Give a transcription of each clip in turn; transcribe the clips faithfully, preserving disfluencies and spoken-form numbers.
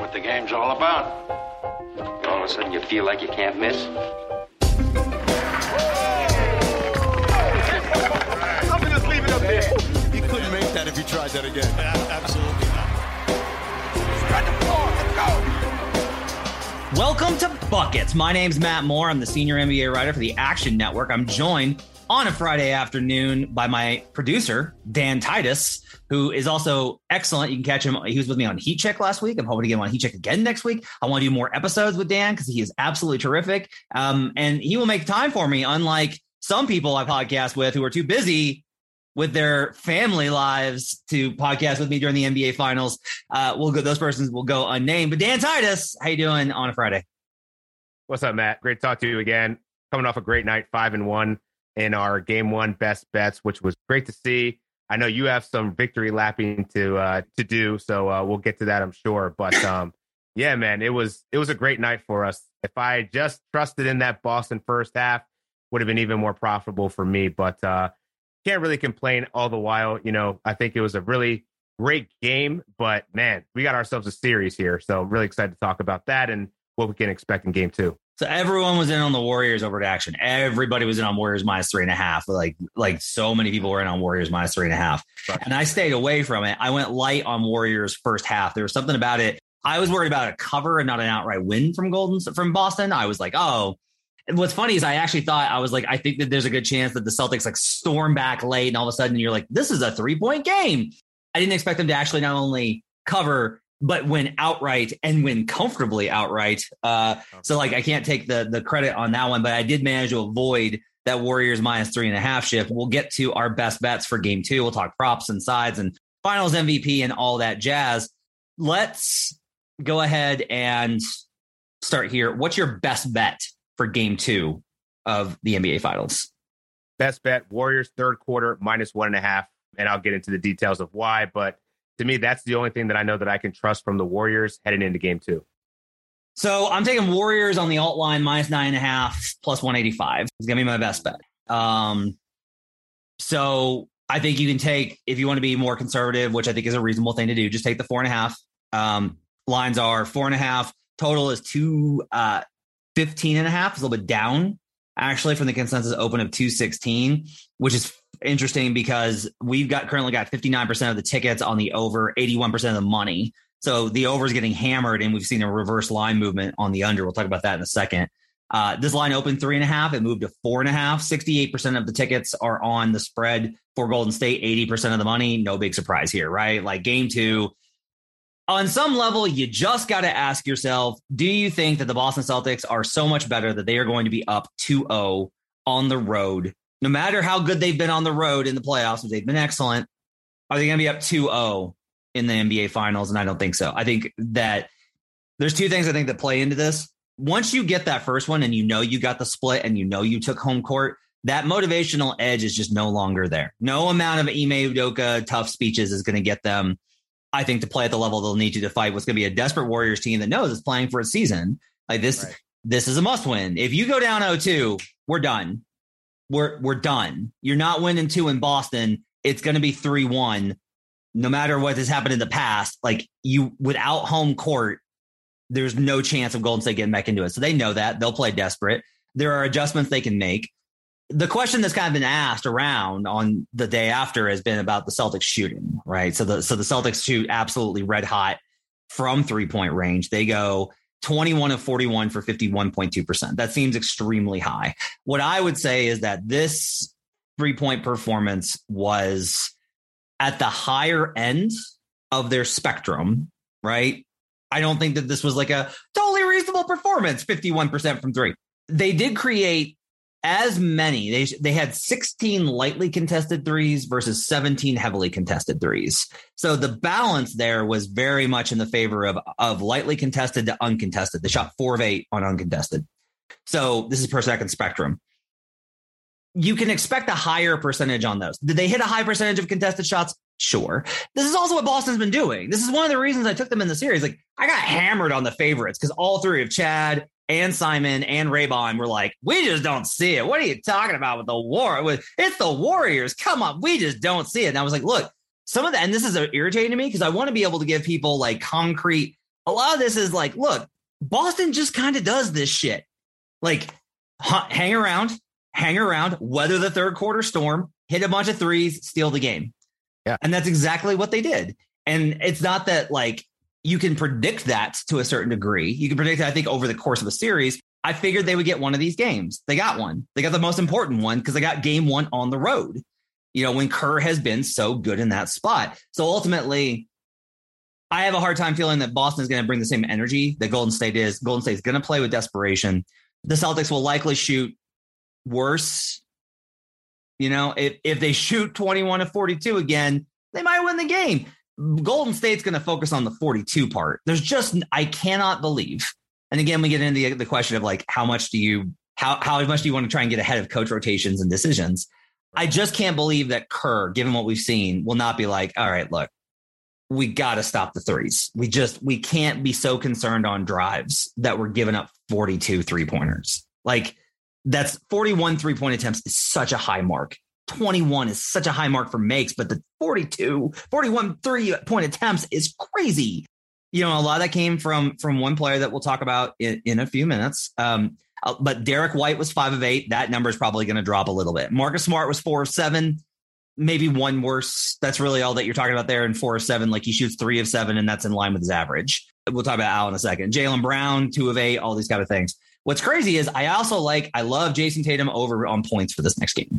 what the game's all about. All of a sudden you feel like you can't miss. I'm gonna just leave it up there. You couldn't make that if you tried that again. Absolutely not. Spread the floor, let's go! Welcome to Buckets. My name's Matt Moore. I'm the senior N B A writer for the Action Network. I'm joined on a Friday afternoon by my producer, Dan Titus, who is also excellent. You can catch him. He was with me on Heat Check last week. I'm hoping to get him on Heat Check again next week. I want to do more episodes with Dan because he is absolutely terrific. Um, and he will make time for me, unlike some people I podcast with who are too busy with their family lives to podcast with me during the N B A Finals. Uh, we'll go; those persons will go unnamed. But Dan Titus, how you doing on a Friday? What's up, Matt? Great to talk to you again. Coming off a great night, five and one in our game one best bets, which was great to see. I know you have some victory lapping to uh, to do, so uh, we'll get to that, I'm sure. But um, yeah, man, it was it was a great night for us. If I just trusted in that Boston first half, would have been even more profitable for me. But uh, can't really complain all the while. You know, I think it was a really great game, but man, we got ourselves a series here. So really excited to talk about that and what we can expect in game two. So everyone was in on the Warriors over to Action. Everybody was in on Warriors minus three and a half. Like, like so many people were in on Warriors minus three and a half. Right. And I stayed away from it. I went light on Warriors first half. There was something about it. I was worried about a cover and not an outright win from Golden, from Boston. I was like, oh, what's funny is I actually thought I was like, I think that there's a good chance that the Celtics like storm back late and all of a sudden you're like, this is a three point game. I didn't expect them to actually not only cover, but win outright and win comfortably outright. Uh, so like, I can't take the the credit on that one, but I did manage to avoid that Warriors minus three and a half shift. We'll get to our best bets for game two. We'll talk props and sides and finals M V P and all that jazz. Let's go ahead and start here. What's your best bet for game two of the N B A Finals? Best bet, Warriors third quarter, minus one and a half. And I'll get into the details of why. But to me, that's the only thing that I know that I can trust from the Warriors heading into game two. So I'm taking Warriors on the alt line, minus nine and a half, plus one eighty-five. It's going to be my best bet. Um, so I think you can take, if you want to be more conservative, which I think is a reasonable thing to do, just take the four and a half. Um, lines are four and a half. Total is two... Uh, fifteen and a half is a little bit down actually from the consensus open of two sixteen, which is interesting because we've got currently got fifty-nine percent of the tickets on the over, eighty-one percent of the money. So the over is getting hammered and we've seen a reverse line movement on the under. We'll talk about that in a second. Uh, this line opened three and a half. It moved to four and a half. sixty-eight percent of the tickets are on the spread for Golden State, eighty percent of the money. No big surprise here, right? Like game two, on some level, you just got to ask yourself, do you think that the Boston Celtics are so much better that they are going to be up two oh on the road? No matter how good they've been on the road in the playoffs, they've been excellent. Are they going to be up two oh in the N B A Finals? And I don't think so. I think that there's two things I think that play into this. Once you get that first one and you know you got the split and you know you took home court, that motivational edge is just no longer there. No amount of Ime Udoka tough speeches is going to get them, I think, to play at the level they'll need to to fight what's going to be a desperate Warriors team that knows it's playing for a season. Like this, right. This is a must win. If you go down oh two, we're done. We're we're done. You're not winning two in Boston. It's going to be three one. No matter what has happened in the past, like you without home court, there's no chance of Golden State getting back into it. So they know that they'll play desperate. There are adjustments they can make. The question that's kind of been asked around on the day after has been about the Celtics shooting, right? So the so the Celtics shoot absolutely red hot from three-point range. They go twenty-one of forty-one for fifty-one point two percent. That seems extremely high. What I would say is that this three-point performance was at the higher end of their spectrum, right? I don't think that this was like a totally reasonable performance, fifty-one percent from three. They did create as many, they they had sixteen lightly contested threes versus seventeen heavily contested threes. So the balance there was very much in the favor of, of lightly contested to uncontested. They shot four of eight on uncontested. So this is per second spectrum. You can expect a higher percentage on those. Did they hit a high percentage of contested shots? Sure. This is also what Boston's been doing. This is one of the reasons I took them in the series. Like I got hammered on the favorites because all three of Chad and Simon and Raybon were like, we just don't see it. What are you talking about with the war? With it's the Warriors. Come on. We just don't see it. And I was like, look, some of that, and this is irritating to me because I want to be able to give people like concrete a lot of this is like, look, Boston just kind of does this shit. Like, hang around, hang around, weather the third quarter storm, hit a bunch of threes, steal the game. Yeah. And that's exactly what they did. And it's not that, like, you can predict that to a certain degree. You can predict that, I think, over the course of a series. I figured they would get one of these games. They got one. They got the most important one because they got game one on the road, you know, when Kerr has been so good in that spot. So ultimately, I have a hard time feeling that Boston is going to bring the same energy that Golden State is. Golden State is going to play with desperation. The Celtics will likely shoot worse. You know, if, if they shoot twenty-one to forty-two again, they might win the game. Golden State's going to focus on the forty-two part. There's just, I cannot believe. And again, we get into the, the question of like, how much do you, how, how much do you want to try and get ahead of coach rotations and decisions? I just can't believe that Kerr, given what we've seen, will not be like, all right, look, we got to stop the threes. We just, we can't be so concerned on drives that we're giving up forty-two three pointers. Like, that's forty-one three point attempts is such a high mark. twenty-one is such a high mark for makes, but the forty-two, forty-one three point attempts is crazy. You know, a lot of that came from from one player that we'll talk about in, in a few minutes. Um, but Derek White was five of eight. That number is probably going to drop a little bit. Marcus Smart was four of seven, maybe one worse. That's really all that you're talking about there. And four of seven, like he shoots three of seven, and that's in line with his average. We'll talk about Al in a second. Jaylen Brown, two of eight, all these kind of things. What's crazy is I also like, I love Jayson Tatum over on points for this next game.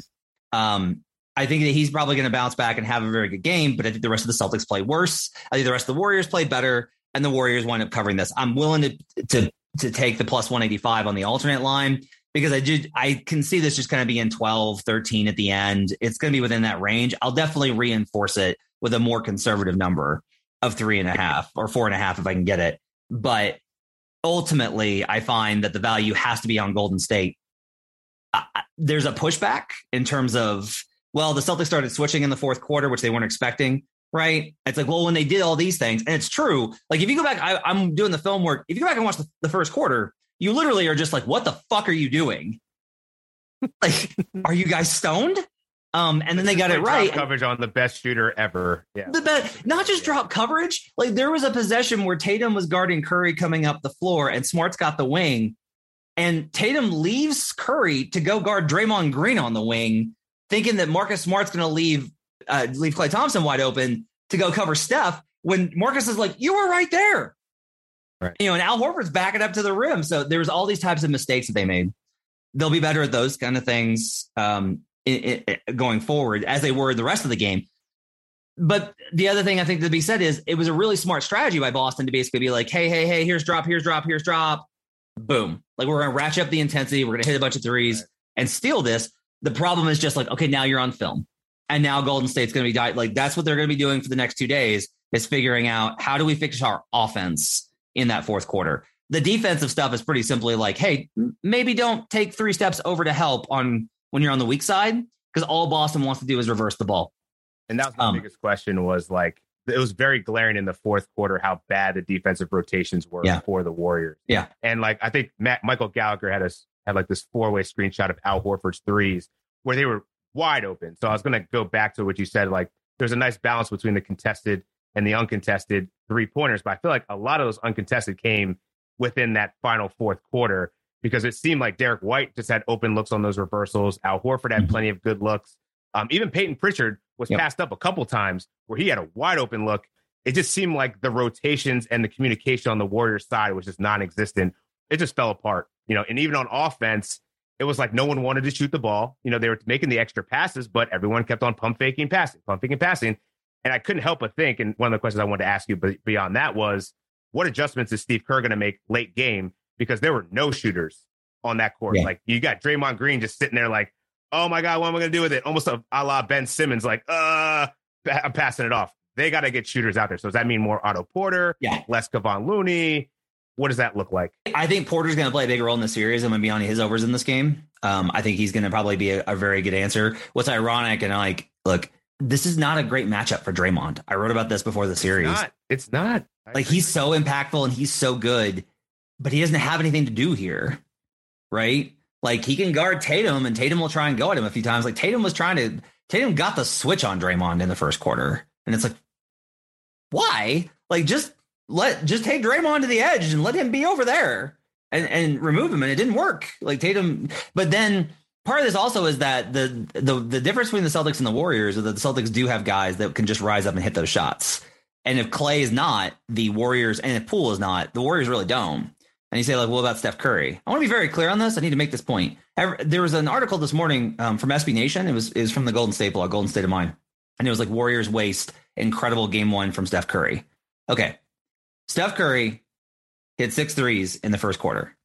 Um, I think that he's probably going to bounce back and have a very good game, but I think the rest of the Celtics play worse. I think the rest of the Warriors play better. And the Warriors wind up covering this. I'm willing to to to take the plus one eighty-five on the alternate line because I did, I can see this just kind of being twelve, thirteen at the end. It's going to be within that range. I'll definitely reinforce it with a more conservative number of three and a half or four and a half if I can get it. But ultimately, I find that the value has to be on Golden State. Uh, there's a pushback in terms of, well, the Celtics started switching in the fourth quarter, which they weren't expecting. Right. It's like, well, when they did all these things, and it's true. Like, if you go back, I, I'm doing the film work. If you go back and watch the, the first quarter, you literally are just like, what the fuck are you doing? Like, are you guys stoned? Um, and then they got it right. Drop coverage on the best shooter ever. Yeah. The best, not just drop coverage. Like, there was a possession where Tatum was guarding Curry coming up the floor and Smart's got the wing, and Tatum leaves Curry to go guard Draymond Green on the wing, thinking that Marcus Smart's going to leave. Uh, leave Klay Thompson wide open to go cover Steph when Marcus is like, you were right there. Right. You know, and Al Horford's backing up to the rim. So there's all these types of mistakes that they made. They'll be better at those kind of things um, it, it, going forward as they were the rest of the game. But the other thing I think to be said is it was a really smart strategy by Boston to basically be like, hey, hey, hey, here's drop, here's drop, here's drop. Boom. Like, we're going to ratchet up the intensity. We're going to hit a bunch of threes and steal this. The problem is just like, OK, now you're on film. And now Golden State's going to be di- like, that's what they're going to be doing for the next two days is figuring out how do we fix our offense in that fourth quarter. The defensive stuff is pretty simply like, hey, maybe don't take three steps over to help on when you're on the weak side, because all Boston wants to do is reverse the ball. And that was my um, biggest question was like, it was very glaring in the fourth quarter how bad the defensive rotations were yeah. for the Warriors. Yeah. And like, I think Matt, Michael Gallagher had us had like this four way screenshot of Al Horford's threes where they were wide open. So I was going to go back to what you said, like there's a nice balance between the contested and the uncontested three pointers. But I feel like a lot of those uncontested came within that final fourth quarter because it seemed like Derek White just had open looks on those reversals. Al Horford had mm-hmm. plenty of good looks. Um, even Peyton Pritchard was yep. passed up a couple times where he had a wide open look. It just seemed like the rotations and the communication on the Warriors side was just non-existent. It just fell apart, you know, and even on offense, it was like no one wanted to shoot the ball. You know, they were making the extra passes, but everyone kept on pump faking, passing, pump faking, passing. And I couldn't help but think, and one of the questions I wanted to ask you beyond that was, what adjustments is Steve Kerr going to make late game? Because there were no shooters on that court. Yeah. Like, you got Draymond Green just sitting there like, oh my God, what am I going to do with it? Almost a la Ben Simmons, like, uh, I'm passing it off. They got to get shooters out there. So does that mean more Otto Porter, yeah. less Kevon Looney? What does that look like? I think Porter's going to play a big role in the series. I'm going to be on his overs in this game. Um, I think he's going to probably be a, a very good answer. What's ironic and like, look, this is not a great matchup for Draymond. I wrote about this before the series. It's not. It's not. Like, he's so impactful and he's so good, but he doesn't have anything to do here, right? Like, he can guard Tatum and Tatum will try and go at him a few times. Like, Tatum was trying to, Tatum got the switch on Draymond in the first quarter. And it's like, why? Like, just let just take Draymond to the edge and let him be over there and, and remove him. And it didn't work, like Tatum. But then part of this also is that the, the, the difference between the Celtics and the Warriors is that the Celtics do have guys that can just rise up and hit those shots. And if Klay is not, the Warriors, and if Poole is not, the Warriors really don't. And you say, like, well, about Steph Curry? I want to be very clear on this. I need to make this point. There was an article this morning um, from S B Nation. It was, it was from the Golden State blog, Golden State of Mind. And it was like, Warriors waste incredible game one from Steph Curry. Okay. Steph Curry hit six threes in the first quarter.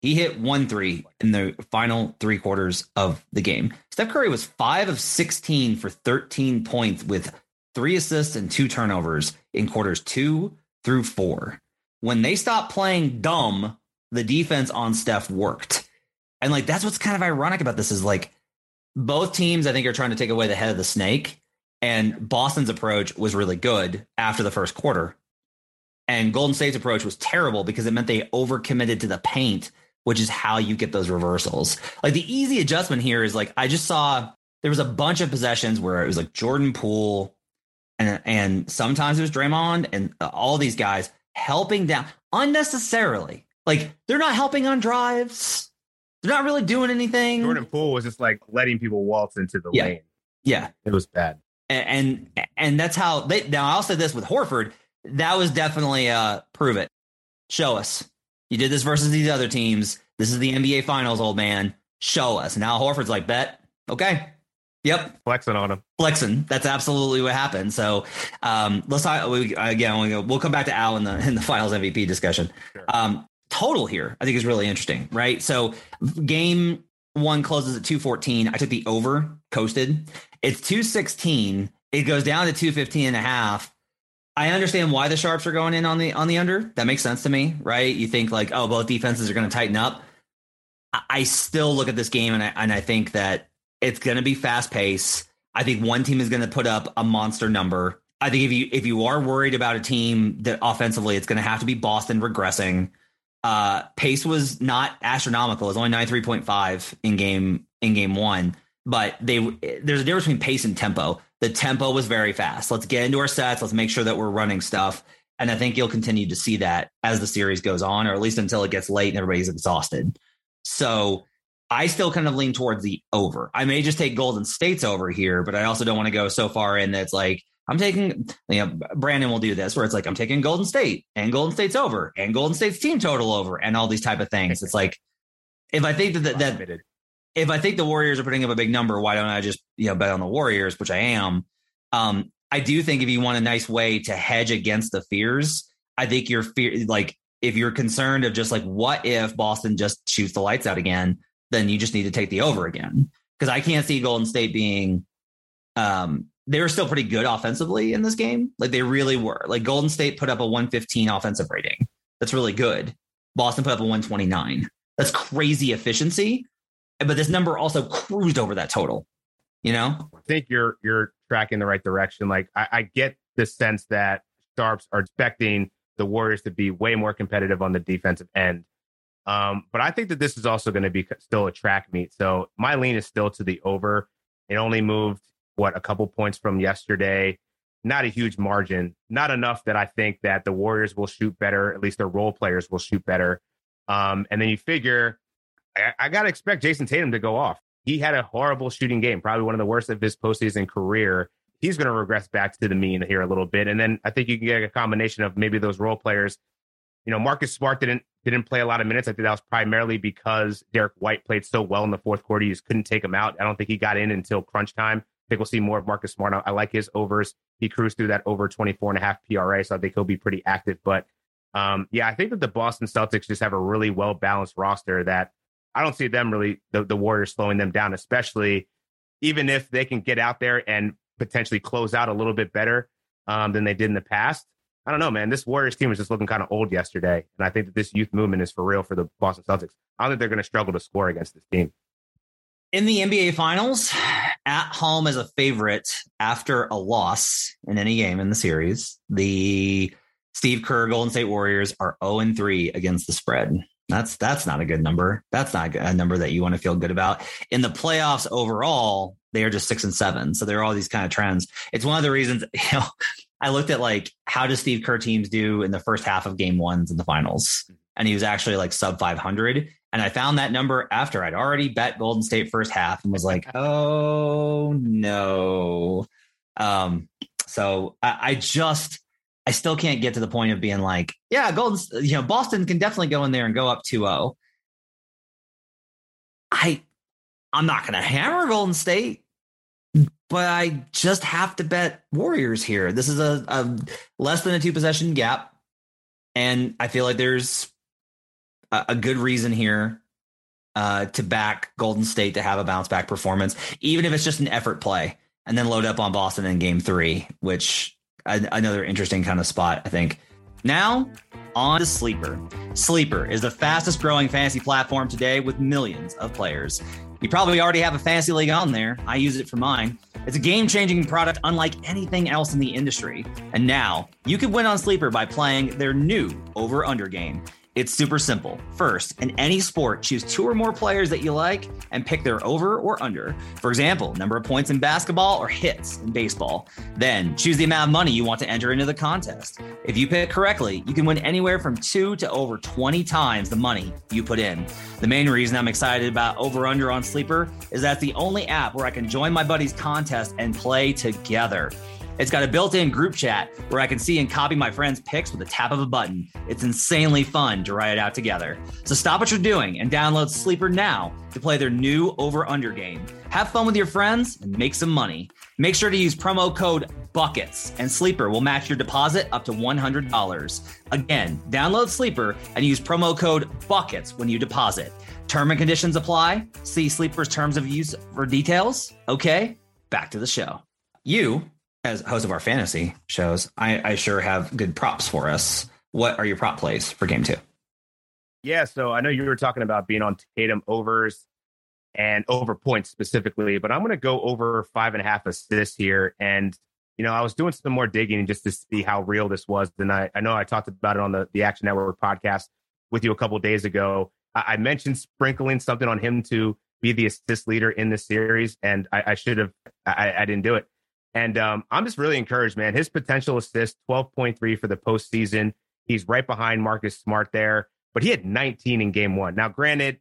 He hit one three in the final three quarters of the game. Steph Curry was five of sixteen for thirteen points with three assists and two turnovers in quarters two through four. When they stopped playing dumb, the defense on Steph worked. And like, that's what's kind of ironic about this is like both teams, I think, are trying to take away the head of the snake. And Boston's approach was really good after the first quarter. And Golden State's approach was terrible because it meant they overcommitted to the paint, which is how you get those reversals. Like the easy adjustment here is like, I just saw there was a bunch of possessions where it was like Jordan Poole and, and sometimes it was Draymond and all these guys helping down unnecessarily. Like they're not helping on drives. They're not really doing anything. Jordan Poole was just like letting people waltz into the yeah. lane. Yeah. It was bad. And, and, and that's how they, now I'll say this with Horford. That was definitely uh prove it. Show us. You did this versus these other teams. This is the N B A Finals, old man. Show us. And Al Horford's like, bet. Okay. Yep. Flexing on him. Flexing. That's absolutely what happened. So um, let's talk. We, again, we'll come back to Al in the in the Finals M V P discussion. Sure. Um, total here, I think, is really interesting, right? So game one closes at two fourteen. I took the over, coasted. It's two sixteen. It goes down to two fifteen and a half. I understand why the sharps are going in on the on the under. That makes sense to me, right? You think like, oh, both defenses are going to tighten up. I, I still look at this game and I, and I think that it's going to be fast paced. I think one team is going to put up a monster number. I think if you if you are worried about a team that offensively, it's going to have to be Boston regressing. Uh, pace was not astronomical. It's only ninety-three point five in game in game one, but they there's a difference between pace and tempo. The tempo was very fast. Let's get into our sets. Let's make sure that we're running stuff. And I think you'll continue to see that as the series goes on, or at least until it gets late and everybody's exhausted. So I still kind of lean towards the over. I may just take Golden State's over here, but I also don't want to go so far in that it's like, I'm taking, you know, Brandon will do this where it's like, I'm taking Golden State and Golden State's over and Golden State's team total over and all these type of things. It's like, if I think that that, that if I think the Warriors are putting up a big number, why don't I just, you know, bet on the Warriors, which I am. Um, I do think if you want a nice way to hedge against the fears, I think your fear, like if you're concerned of just like, what if Boston just shoots the lights out again, then you just need to take the over again. Cause I can't see Golden State being, um, they were still pretty good offensively in this game. Like they really were. Like Golden State put up a one fifteen offensive rating. That's really good. Boston put up a one twenty-nine. That's crazy efficiency. But this number also cruised over that total, you know? I think you're you're tracking the right direction. Like, I, I get the sense that sharps are expecting the Warriors to be way more competitive on the defensive end. Um, but I think that this is also going to be still a track meet. So my lean is still to the over. It only moved, what, a couple points from yesterday. Not a huge margin. Not enough that I think that the Warriors will shoot better. At least their role players will shoot better. Um, and then you figure... I, I got to expect Jayson Tatum to go off. He had a horrible shooting game, probably one of the worst of his postseason career. He's going to regress back to the mean here a little bit. And then I think you can get a combination of maybe those role players. You know, Marcus Smart didn't didn't play a lot of minutes. I think that was primarily because Derek White played so well in the fourth quarter. You just couldn't take him out. I don't think he got in until crunch time. I think we'll see more of Marcus Smart. I, I like his overs. He cruised through that over twenty-four and a half P R A, so I think he'll be pretty active. But um, yeah, I think that the Boston Celtics just have a really well-balanced roster that I don't see them really, the, the Warriors slowing them down, especially even if they can get out there and potentially close out a little bit better um, than they did in the past. I don't know, man. This Warriors team was just looking kind of old yesterday. And I think that this youth movement is for real for the Boston Celtics. I don't think they're going to struggle to score against this team. In the N B A Finals, at home as a favorite after a loss in any game in the series, the Steve Kerr Golden State Warriors are zero and three against the spread. That's that's not a good number. That's not a number that you want to feel good about. In the playoffs overall, they are just six and seven. So there are all these kind of trends. It's one of the reasons, you know, I looked at like, how does Steve Kerr teams do in the first half of game ones in the finals? And he was actually like sub five hundred. And I found that number after I'd already bet Golden State first half and was like, oh no. Um, so I, I just, I still can't get to the point of being like, yeah, Golden, you know, Boston can definitely go in there and go up two oh. I, I'm not going to hammer Golden State, but I just have to bet Warriors here. This is a, a less than a two possession gap. And I feel like there's a, a good reason here uh, to back Golden State to have a bounce back performance, even if it's just an effort play, and then load up on Boston in game three, which a, another interesting kind of spot, I think. Now on to Sleeper. Sleeper is the fastest growing fantasy platform today with millions of players. You probably already have a fantasy league on there. I use it for mine. It's a game-changing product unlike anything else in the industry. And now you can win on Sleeper by playing their new over-under game. It's super simple. First, in any sport, choose two or more players that you like and pick their over or under. For example, number of points in basketball or hits in baseball. Then choose the amount of money you want to enter into the contest. If you pick correctly, you can win anywhere from two to over twenty times the money you put in. The main reason I'm excited about Over Under on Sleeper is that's the only app where I can join my buddies' contest and play together. It's got a built-in group chat where I can see and copy my friends' picks with a tap of a button. It's insanely fun to write it out together. So stop what you're doing and download Sleeper now to play their new over-under game. Have fun with your friends and make some money. Make sure to use promo code BUCKETS and Sleeper will match your deposit up to one hundred dollars. Again, download Sleeper and use promo code BUCKETS when you deposit. Term and conditions apply. See Sleeper's terms of use for details. Okay, back to the show. You, as host of our fantasy shows, I, I sure have good props for us. What are your prop plays for game two? Yeah, so I know you were talking about being on Tatum overs and over points specifically, but I'm going to go over five and a half assists here. And, you know, I was doing some more digging just to see how real this was. And I, I know I talked about it on the, the Action Network podcast with you a couple of days ago. I, I mentioned sprinkling something on him to be the assist leader in this series, and I, I should have, I, I didn't do it. And um, I'm just really encouraged, man. His potential assist, twelve point three for the postseason. He's right behind Marcus Smart there, but he had nineteen in game one. Now, granted,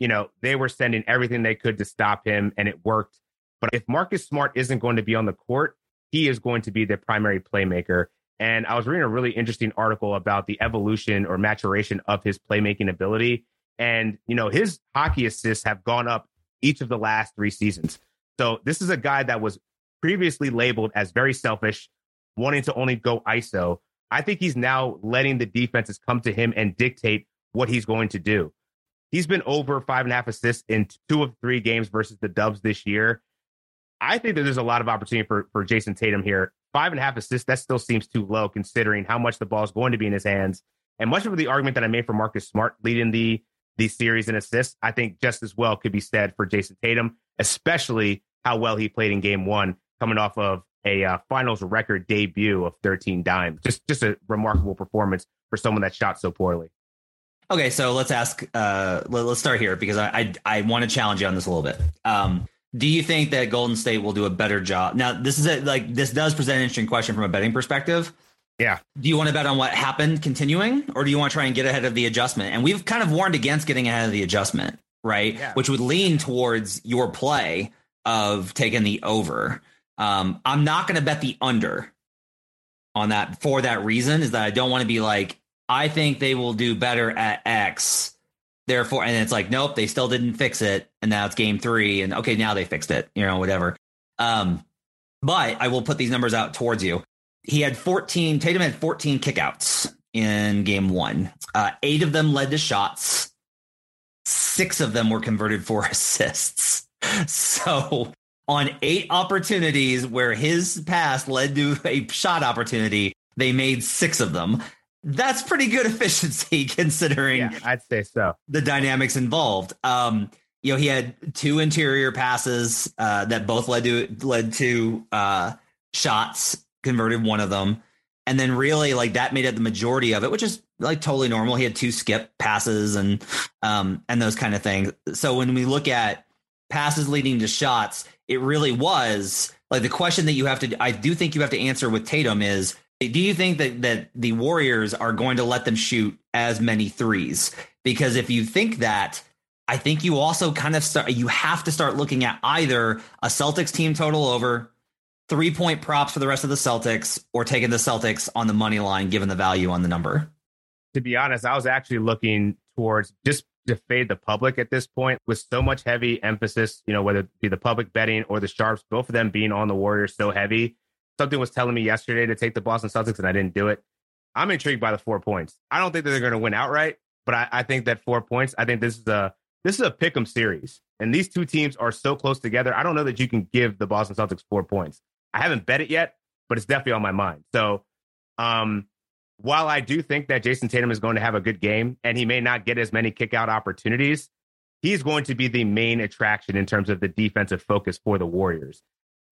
you know, they were sending everything they could to stop him, and it worked. But if Marcus Smart isn't going to be on the court, he is going to be the primary playmaker. And I was reading a really interesting article about the evolution or maturation of his playmaking ability. And, you know, his hockey assists have gone up each of the last three seasons. So this is a guy that was previously labeled as very selfish, wanting to only go I S O. I think he's now letting the defenses come to him and dictate what he's going to do. He's been over five and a half assists in two of three games versus the Dubs this year. I think that there's a lot of opportunity for, for Jayson Tatum here. Five and a half assists, that still seems too low considering how much the ball is going to be in his hands. And much of the argument that I made for Marcus Smart leading the, the series in assists, I think just as well could be said for Jayson Tatum, especially how well he played in game one, coming off of a uh, finals record debut of thirteen dimes. Just just a remarkable performance for someone that shot so poorly. Okay, so let's ask, uh, let, let's start here because I I, I want to challenge you on this a little bit. Um, do you think that Golden State will do a better job? Now, this is a, like, this does present an interesting question from a betting perspective. Yeah. Do you want to bet on what happened continuing, or do you want to try and get ahead of the adjustment? And we've kind of warned against getting ahead of the adjustment, right? Yeah. Which would lean towards your play of taking the over. Um, I'm not going to bet the under on that for that reason, is that I don't want to be like, I think they will do better at X, therefore. And it's like, nope, they still didn't fix it. And now it's game three. And OK, now they fixed it, you know, whatever. Um, but I will put these numbers out towards you. He had fourteen. Tatum had fourteen kickouts in game one. Uh, eight of them led to shots. Six of them were converted for assists. So on eight opportunities where his pass led to a shot opportunity, they made six of them. That's pretty good efficiency considering, yeah, I'd say so, the dynamics involved. Um, you know, he had two interior passes uh, that both led to led to uh, shots, converted one of them. And then really like that made up the majority of it, which is like totally normal. He had two skip passes and um, and those kind of things. So when we look at passes leading to shots, it really was like the question that you have to, I do think you have to answer with Tatum is, do you think that, that the Warriors are going to let them shoot as many threes? Because if you think that, I think you also kind of start, you have to start looking at either a Celtics team total over, three point props for the rest of the Celtics, or taking the Celtics on the money line, given the value on the number. To be honest, I was actually looking towards just to fade the public at this point with so much heavy emphasis, you know, whether it be the public betting or the sharps, both of them being on the Warriors so heavy. Something was telling me yesterday to take the Boston Celtics and I didn't do it. I'm intrigued by the four points. I don't think that they're going to win outright, but I, I think that four points, I think this is a, this is a pick 'em series. And these two teams are so close together. I don't know that you can give the Boston Celtics four points. I haven't bet it yet, but it's definitely on my mind. So um, while I do think that Jayson Tatum is going to have a good game and he may not get as many kickout opportunities, he's going to be the main attraction in terms of the defensive focus for the Warriors.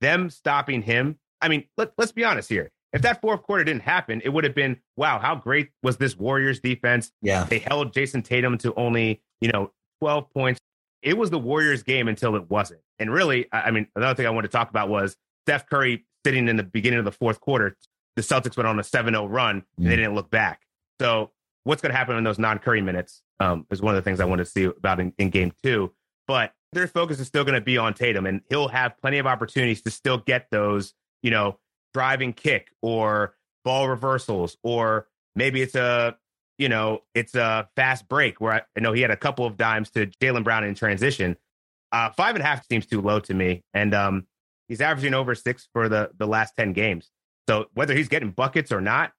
Them stopping him, I mean, let, let's be honest here. If that fourth quarter didn't happen, it would have been, wow, how great was this Warriors defense? Yeah. They held Jayson Tatum to only, you know, twelve points. It was the Warriors game until it wasn't. And really, I, I mean, another thing I wanted to talk about was Steph Curry sitting in the beginning of the fourth quarter. The Celtics went on a seven oh run, and they didn't look back. So what's going to happen in those non-Curry minutes um, is one of the things I want to see about in, in game two. But their focus is still going to be on Tatum, and he'll have plenty of opportunities to still get those, you know, driving kick or ball reversals, or maybe it's a, you know, it's a fast break where I, I know he had a couple of dimes to Jaylen Brown in transition. Uh, five and a half seems too low to me. And um, he's averaging over six for the, the last ten games. So whether he's getting buckets or not,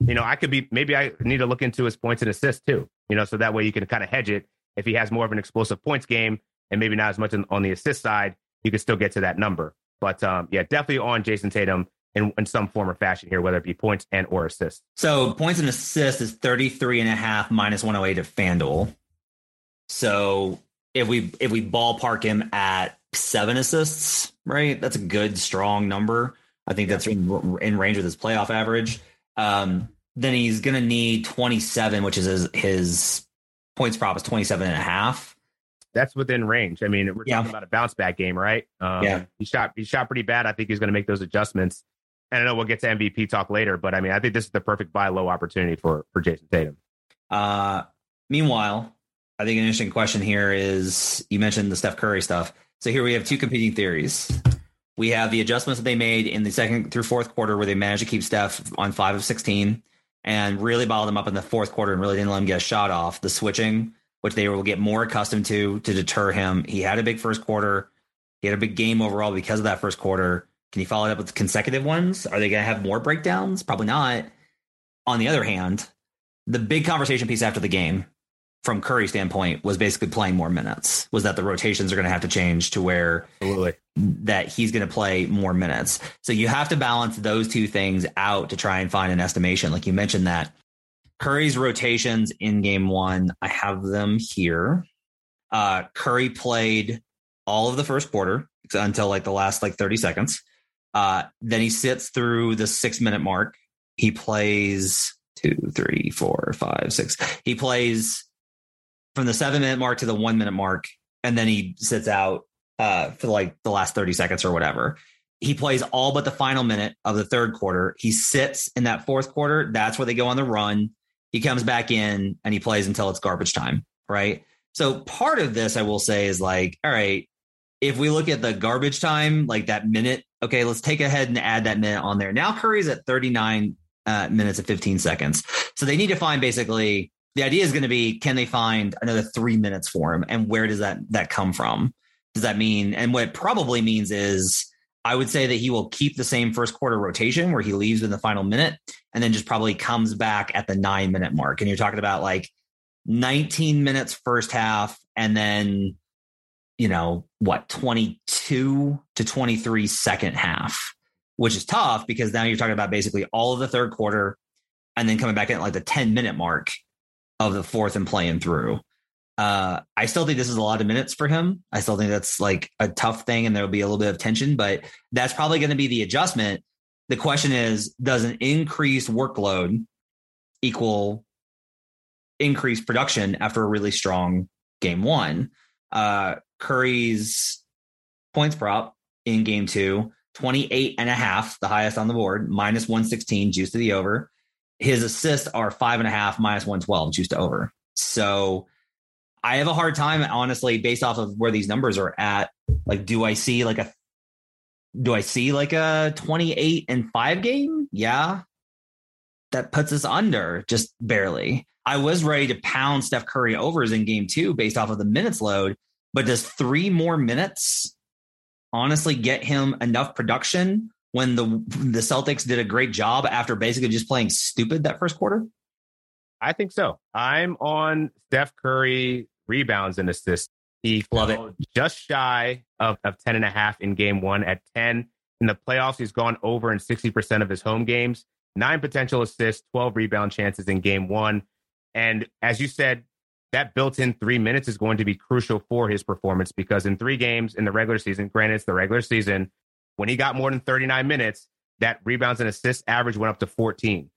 you know, I could be, maybe I need to look into his points and assists too, you know, so that way you can kind of hedge it. If he has more of an explosive points game and maybe not as much on, on the assist side, you can still get to that number. But um, yeah, definitely on Jayson Tatum in, in some form or fashion here, whether it be points and or assists. So points and assists is thirty-three and a half minus one oh eight at FanDuel. So if we, if we ballpark him at seven assists, right, that's a good, strong number. I think that's in, in range with his playoff average. Um, then he's going to need twenty-seven, which is his, his points prop is twenty-seven and a half. That's within range. I mean, we're yeah. talking about a bounce back game, right? Um, yeah. He shot, he shot pretty bad. I think he's going to make those adjustments. And I know we'll get to M V P talk later, but I mean, I think this is the perfect buy low opportunity for, for Jayson Tatum. Uh, meanwhile, I think an interesting question here is you mentioned the Steph Curry stuff. So here we have two competing theories. We have the adjustments that they made in the second through fourth quarter where they managed to keep Steph on five of sixteen and really bottled him up in the fourth quarter and really didn't let him get a shot off. The switching, which they will get more accustomed to, to deter him. He had a big first quarter. He had a big game overall because of that first quarter. Can you follow it up with consecutive ones? Are they going to have more breakdowns? Probably not. On the other hand, the big conversation piece after the game from Curry's standpoint was basically playing more minutes, was that the rotations are going to have to change to where Absolutely. that he's going to play more minutes. So you have to balance those two things out to try and find an estimation. Like you mentioned that Curry's rotations in game one, I have them here. Uh, Curry played all of the first quarter until like the last like thirty seconds. Uh, then he sits through the six minute mark. He plays two, three, four, five, six. He plays from the seven minute mark to the one minute mark. And then he sits out uh, for like the last thirty seconds or whatever. He plays all but the final minute of the third quarter. He sits in that fourth quarter. That's where they go on the run. He comes back in and he plays until it's garbage time. Right. So part of this I will say is like, all right, if we look at the garbage time, like that minute, okay, let's take ahead and add that minute on there. Now Curry's at thirty-nine uh, minutes and fifteen seconds. So they need to find basically, the idea is going to be, can they find another three minutes for him? And where does that that come from? Does that mean, and what it probably means is, I would say that he will keep the same first quarter rotation where he leaves in the final minute and then just probably comes back at the nine minute mark. And you're talking about like nineteen minutes first half and then, you know, what, twenty-two to twenty-three second half, which is tough because now you're talking about basically all of the third quarter and then coming back at like the ten minute mark of the fourth and playing through. Uh, I still think this is a lot of minutes for him. I still think that's like a tough thing and there'll be a little bit of tension, but that's probably going to be the adjustment. The question is, does an increased workload equal increased production after a really strong game one? Uh, Curry's points prop in game two twenty-eight and a half, the highest on the board, minus one sixteen, juice to the over. His assists are five and a half, minus one twelve, juice to over. So I have a hard time, honestly, based off of where these numbers are at. Like, do I see like a, do I see like a twenty-eight and five game? Yeah. That puts us under just barely. I was ready to pound Steph Curry overs in game two based off of the minutes load, but does three more minutes honestly get him enough production when the the Celtics did a great job after basically just playing stupid that first quarter? I think so. I'm on Steph Curry rebounds and assists. He fell just shy of, of ten and a half in game one at ten. In the playoffs, he's gone over in sixty percent of his home games, nine potential assists, twelve rebound chances in game one. And as you said, that built-in three minutes is going to be crucial for his performance, because in three games in the regular season, granted it's the regular season, when he got more than thirty-nine minutes, that rebounds and assists average went up to fourteen.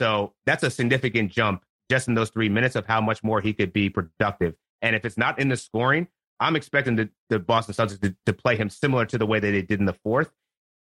So that's a significant jump just in those three minutes of how much more he could be productive. And if it's not in the scoring, I'm expecting the, the Boston Celtics to, to play him similar to the way that they did in the fourth.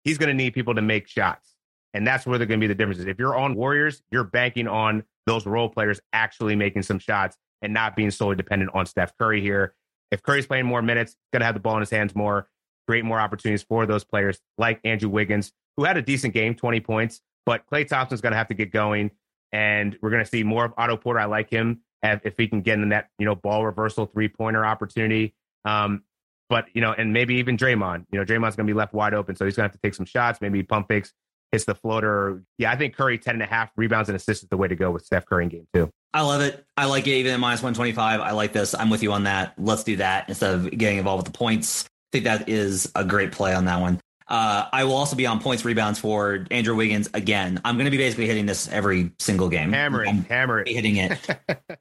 He's going to need people to make shots. And that's where they're going to be the differences. If you're on Warriors, you're banking on those role players actually making some shots and not being solely dependent on Steph Curry here. If Curry's playing more minutes, going to have the ball in his hands more, create more opportunities for those players like Andrew Wiggins, who had a decent game, twenty points, but Klay Thompson's going to have to get going. And we're going to see more of Otto Porter. I like him if he can get in that, you know, ball reversal three-pointer opportunity. Um, but, you know, and maybe even Draymond. You know, Draymond's going to be left wide open, so he's going to have to take some shots, maybe pump fakes, hits the floater. Yeah, I think Curry ten and a half rebounds and assists is the way to go with Steph Curry in game two. I love it. I like it even at minus one twenty-five. I like this. I'm with you on that. Let's do that instead of getting involved with the points. I think that is a great play on that one. Uh, I will also be on points rebounds for Andrew Wiggins again. I'm going to be basically hitting this every single game. Hammer it, I'm hammer it. Hitting it.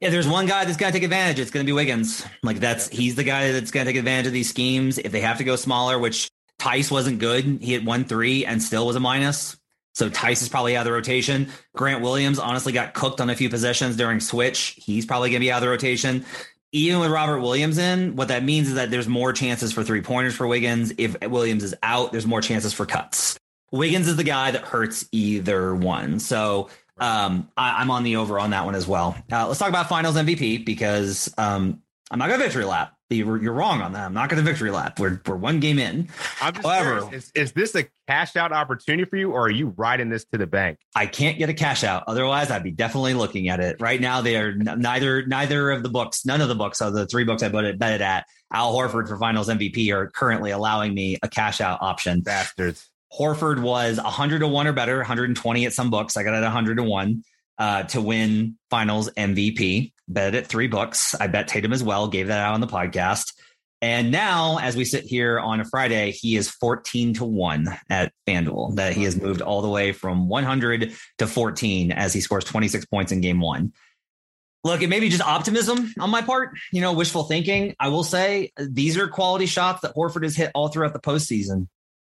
Yeah, there's one guy that's going to take advantage. It's going to be Wiggins. Like that's he's the guy that's going to take advantage of these schemes. If they have to go smaller, which Tice wasn't good. He hit one three and still was a minus. So Tice is probably out of the rotation. Grant Williams honestly got cooked on a few possessions during switch. He's probably going to be out of the rotation. Even with Robert Williams in, what that means is that there's more chances for three pointers for Wiggins. If Williams is out, there's more chances for cuts. Wiggins is the guy that hurts either one. So um, I, I'm on the over on that one as well. Uh, let's talk about finals M V P, because um, I'm not going to victory lap. You're, you're wrong on that. I'm not going to victory lap. We're, we're one game in. I'm just However, curious, is, is this a cash out opportunity for you, or are you riding this to the bank? I can't get a cash out. Otherwise, I'd be definitely looking at it right now. They are n- neither neither of the books. None of the books are the three books I bet it, bet it at. Al Horford for finals M V P are currently allowing me a cash out option. Bastards. Horford was one hundred to one or better, one hundred twenty at some books. I got it at one hundred to one uh, to win finals M V P. Bet it at three books. I bet Tatum as well. Gave that out on the podcast. And now, as we sit here on a Friday, he is fourteen to one at FanDuel. That he has moved all the way from one hundred to fourteen as he scores twenty-six points in game one. Look, it may be just optimism on my part, you know, wishful thinking. I will say these are quality shots that Horford has hit all throughout the postseason.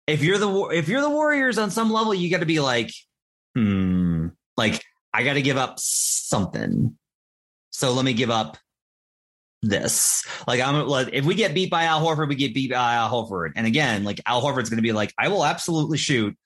If you're the if you're the Warriors on some level, you got to be like, hmm, like I got to give up something. So let me give up this. Like, I'm like, if we get beat by Al Horford, we get beat by Al Horford. And again, like Al Horford's going to be like, I will absolutely shoot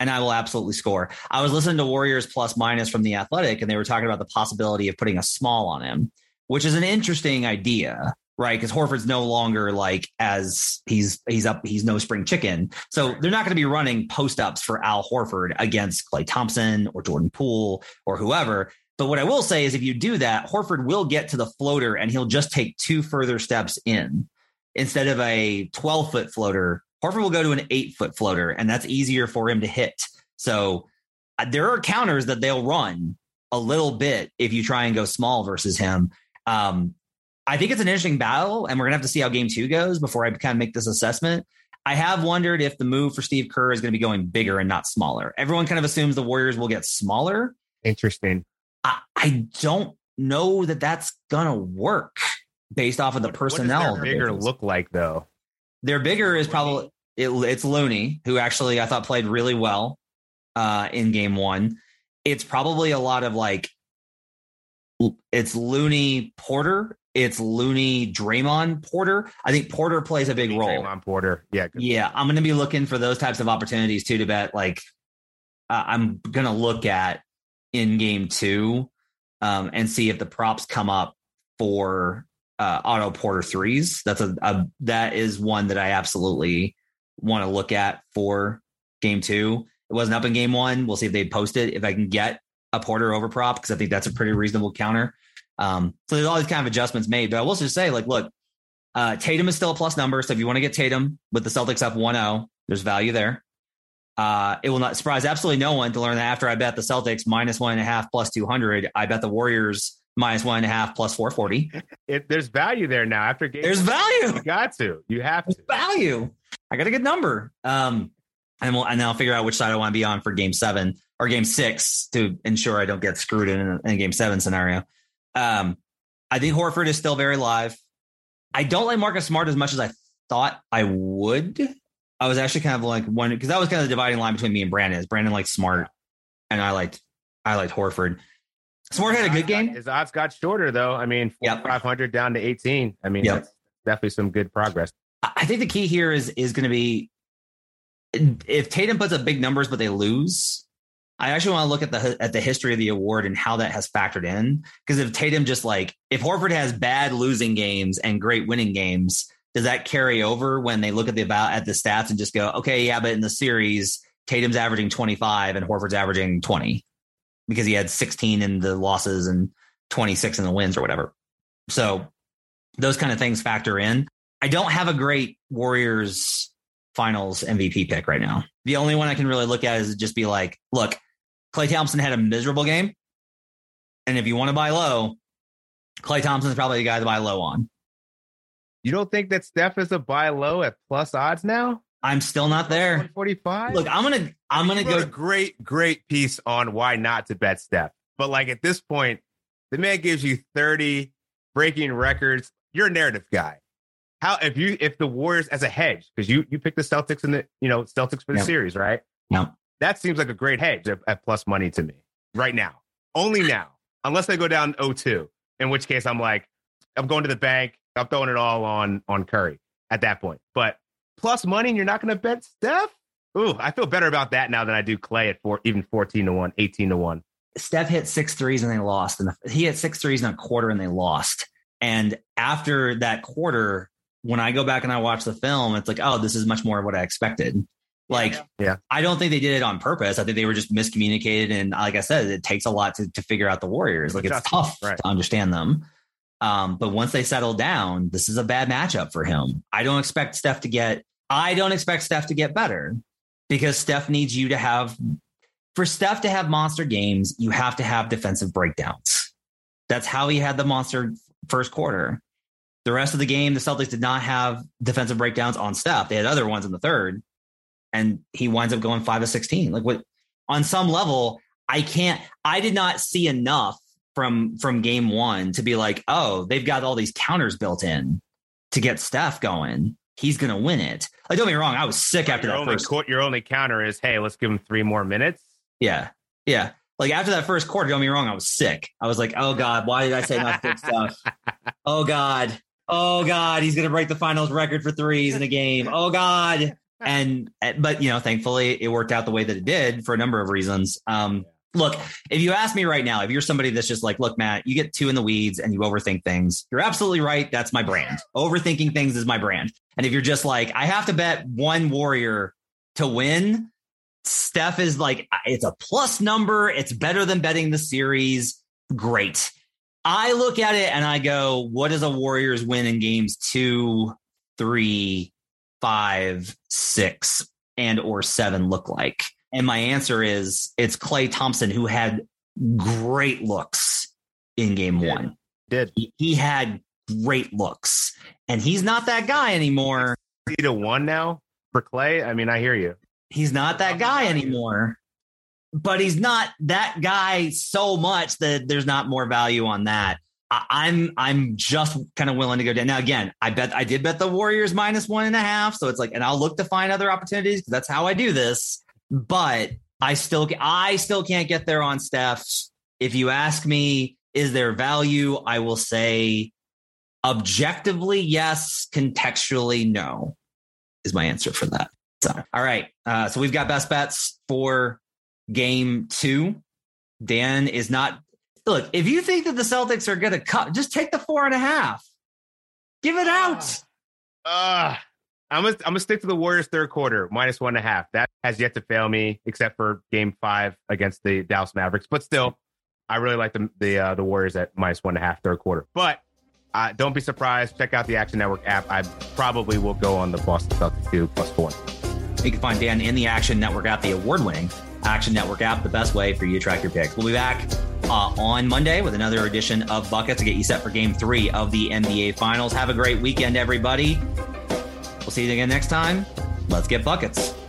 and I will absolutely score. I was listening to Warriors plus minus from The Athletic, and they were talking about the possibility of putting a small on him, which is an interesting idea, right? Because Horford's no longer like as he's he's up, he's no spring chicken. So they're not going to be running post ups for Al Horford against Klay Thompson or Jordan Poole or whoever. But what I will say is if you do that, Horford will get to the floater and he'll just take two further steps in. Instead of a twelve-foot floater, Horford will go to an eight-foot floater, and that's easier for him to hit. So uh, there are counters that they'll run a little bit if you try and go small versus him. Um, I think it's an interesting battle, and we're going to have to see how game two goes before I kind of make this assessment. I have wondered if the move for Steve Kerr is going to be going bigger and not smaller. Everyone kind of assumes the Warriors will get smaller. Interesting. I don't know that that's going to work based off of the what, personnel. What does their bigger look like, though? Their bigger is probably it, it's Looney, who actually I thought played really well uh, in game one. It's probably a lot of like it's Looney Porter. It's Looney, Draymond, Porter. I think Porter plays a big Draymond role. Draymond Porter. Yeah. Good. Yeah. I'm going to be looking for those types of opportunities too, to bet. Like uh, I'm going to look at in game two um, and see if the props come up for uh, Otto Porter threes. That's a, a, that is one that I absolutely want to look at for game two. It wasn't up in game one. We'll see if they post it, if I can get a Porter over prop, because I think that's a pretty reasonable counter. Um, so there's all these kind of adjustments made, but I will just say, like, look, uh, Tatum is still a plus number. So if you want to get Tatum with the Celtics up one oh, there's value there. Uh, it will not surprise absolutely no one to learn that after I bet the Celtics minus one and a half plus two hundred, I bet the Warriors minus one and a half plus four forty. If there's value there now after game. There's value. You got to, you have to. There's value. I got a good number. Um, and we'll, and I'll figure out which side I want to be on for game seven or game six to ensure I don't get screwed in a, in a game seven scenario. Um, I think Horford is still very live. I don't like Marcus Smart as much as I thought I would. I was actually kind of like one, because that was kind of the dividing line between me and Brandon. Is Brandon liked Smart, and I liked I liked Horford. Smart had a good game. His odds got shorter though. I mean, yep. five hundred down to eighteen. I mean, yep. That's definitely some good progress. I think the key here is is going to be if Tatum puts up big numbers but they lose. I actually want to look at the at the history of the award and how that has factored in. Because if Tatum just like if Horford has bad losing games and great winning games, does that carry over when they look at the about at the stats and just go, okay, yeah, but in the series, Tatum's averaging twenty-five and Horford's averaging twenty because he had sixteen in the losses and twenty-six in the wins or whatever. So those kind of things factor in. I don't have a great Warriors Finals M V P pick right now. The only one I can really look at is just be like, look. Klay Thompson had a miserable game. And if you want to buy low, Klay Thompson's probably the guy to buy low on. You don't think that Steph is a buy low at plus odds now? I'm still not there. one forty-five? Look, I'm going to I'm going to go. A great, great piece on why not to bet Steph. But like at this point, the man gives you thirty breaking records. You're a narrative guy. How if you if the Warriors as a hedge, because you you picked the Celtics in the, you know, Celtics for the no. series, right? No. That seems like a great hedge at plus money to me right now. Only now, unless they go down oh two, in which case I'm like, I'm going to the bank. I'm throwing it all on on Curry at that point. But plus money, and you're not going to bet Steph? Ooh, I feel better about that now than I do Clay at four, even fourteen to one, eighteen to one. Steph hit six threes and they lost. And he hit six threes in a quarter and they lost. And after that quarter, when I go back and I watch the film, it's like, oh, this is much more of what I expected. Like, yeah. I don't think they did it on purpose. I think they were just miscommunicated. And like I said, it takes a lot to, to figure out the Warriors. Like, it's tough right. to understand them. Um, but once they settle down, this is a bad matchup for him. I don't expect Steph to get, I don't expect Steph to get better because Steph needs you to have, for Steph to have monster games, you have to have defensive breakdowns. That's how he had the monster first quarter. The rest of the game, the Celtics did not have defensive breakdowns on Steph. They had other ones in the third. And he winds up going five of sixteen. Like what on some level, I can't, I did not see enough from, from game one to be like, oh, they've got all these counters built in to get Steph going. He's going to win it. Like, don't get me wrong. I was sick after your that only first court. Your only counter is, hey, let's give him three more minutes. Yeah. Yeah. Like after that first quarter, don't get me wrong. I was sick. I was like, oh God, why did I say not good stuff? Oh God. Oh God. He's going to break the finals record for threes in a game. Oh God. And, but, you know, thankfully it worked out the way that it did for a number of reasons. Um, look, if you ask me right now, if you're somebody that's just like, look, Matt, you get two in the weeds and you overthink things. You're absolutely right. That's my brand. Overthinking things is my brand. And if you're just like, I have to bet one Warrior to win, Steph is like, it's a plus number. It's better than betting the series. Great. I look at it and I go, what is a Warriors win in games two, three, five, six, and or seven look like? And my answer is it's Klay Thompson, who had great looks in game yeah, one. Did he, he had great looks, and he's not that guy anymore. Three to one now for Klay. I mean, I hear you. He's not that guy anymore, but he's not that guy so much that there's not more value on that. I'm I'm just kind of willing to go down. Now, again, I bet I did bet the Warriors minus one and a half. So it's like, and I'll look to find other opportunities because that's how I do this. But I still I still can't get there on Steph. If you ask me, is there value? I will say Objectively, yes. Contextually, no, is my answer for that. So, all right. Uh, so we've got best bets for game two. Dan is not. Look, if you think that the Celtics are going to cut, just take the four and a half. Give it out. Uh, I'm going to I'm gonna stick to the Warriors third quarter, minus one and a half. That has yet to fail me, except for game five against the Dallas Mavericks. But still, I really like the the, uh, the Warriors at minus one and a half third quarter. But uh, don't be surprised. Check out the Action Network app. I probably will go on the Boston Celtics two plus four. You can find Dan in the Action Network app, the award-winning Action Network app, the best way for you to track your picks. We'll be back uh, on Monday with another edition of Buckets to get you set for game three of the N B A Finals. Have a great weekend, everybody. We'll see you again next time. Let's get buckets.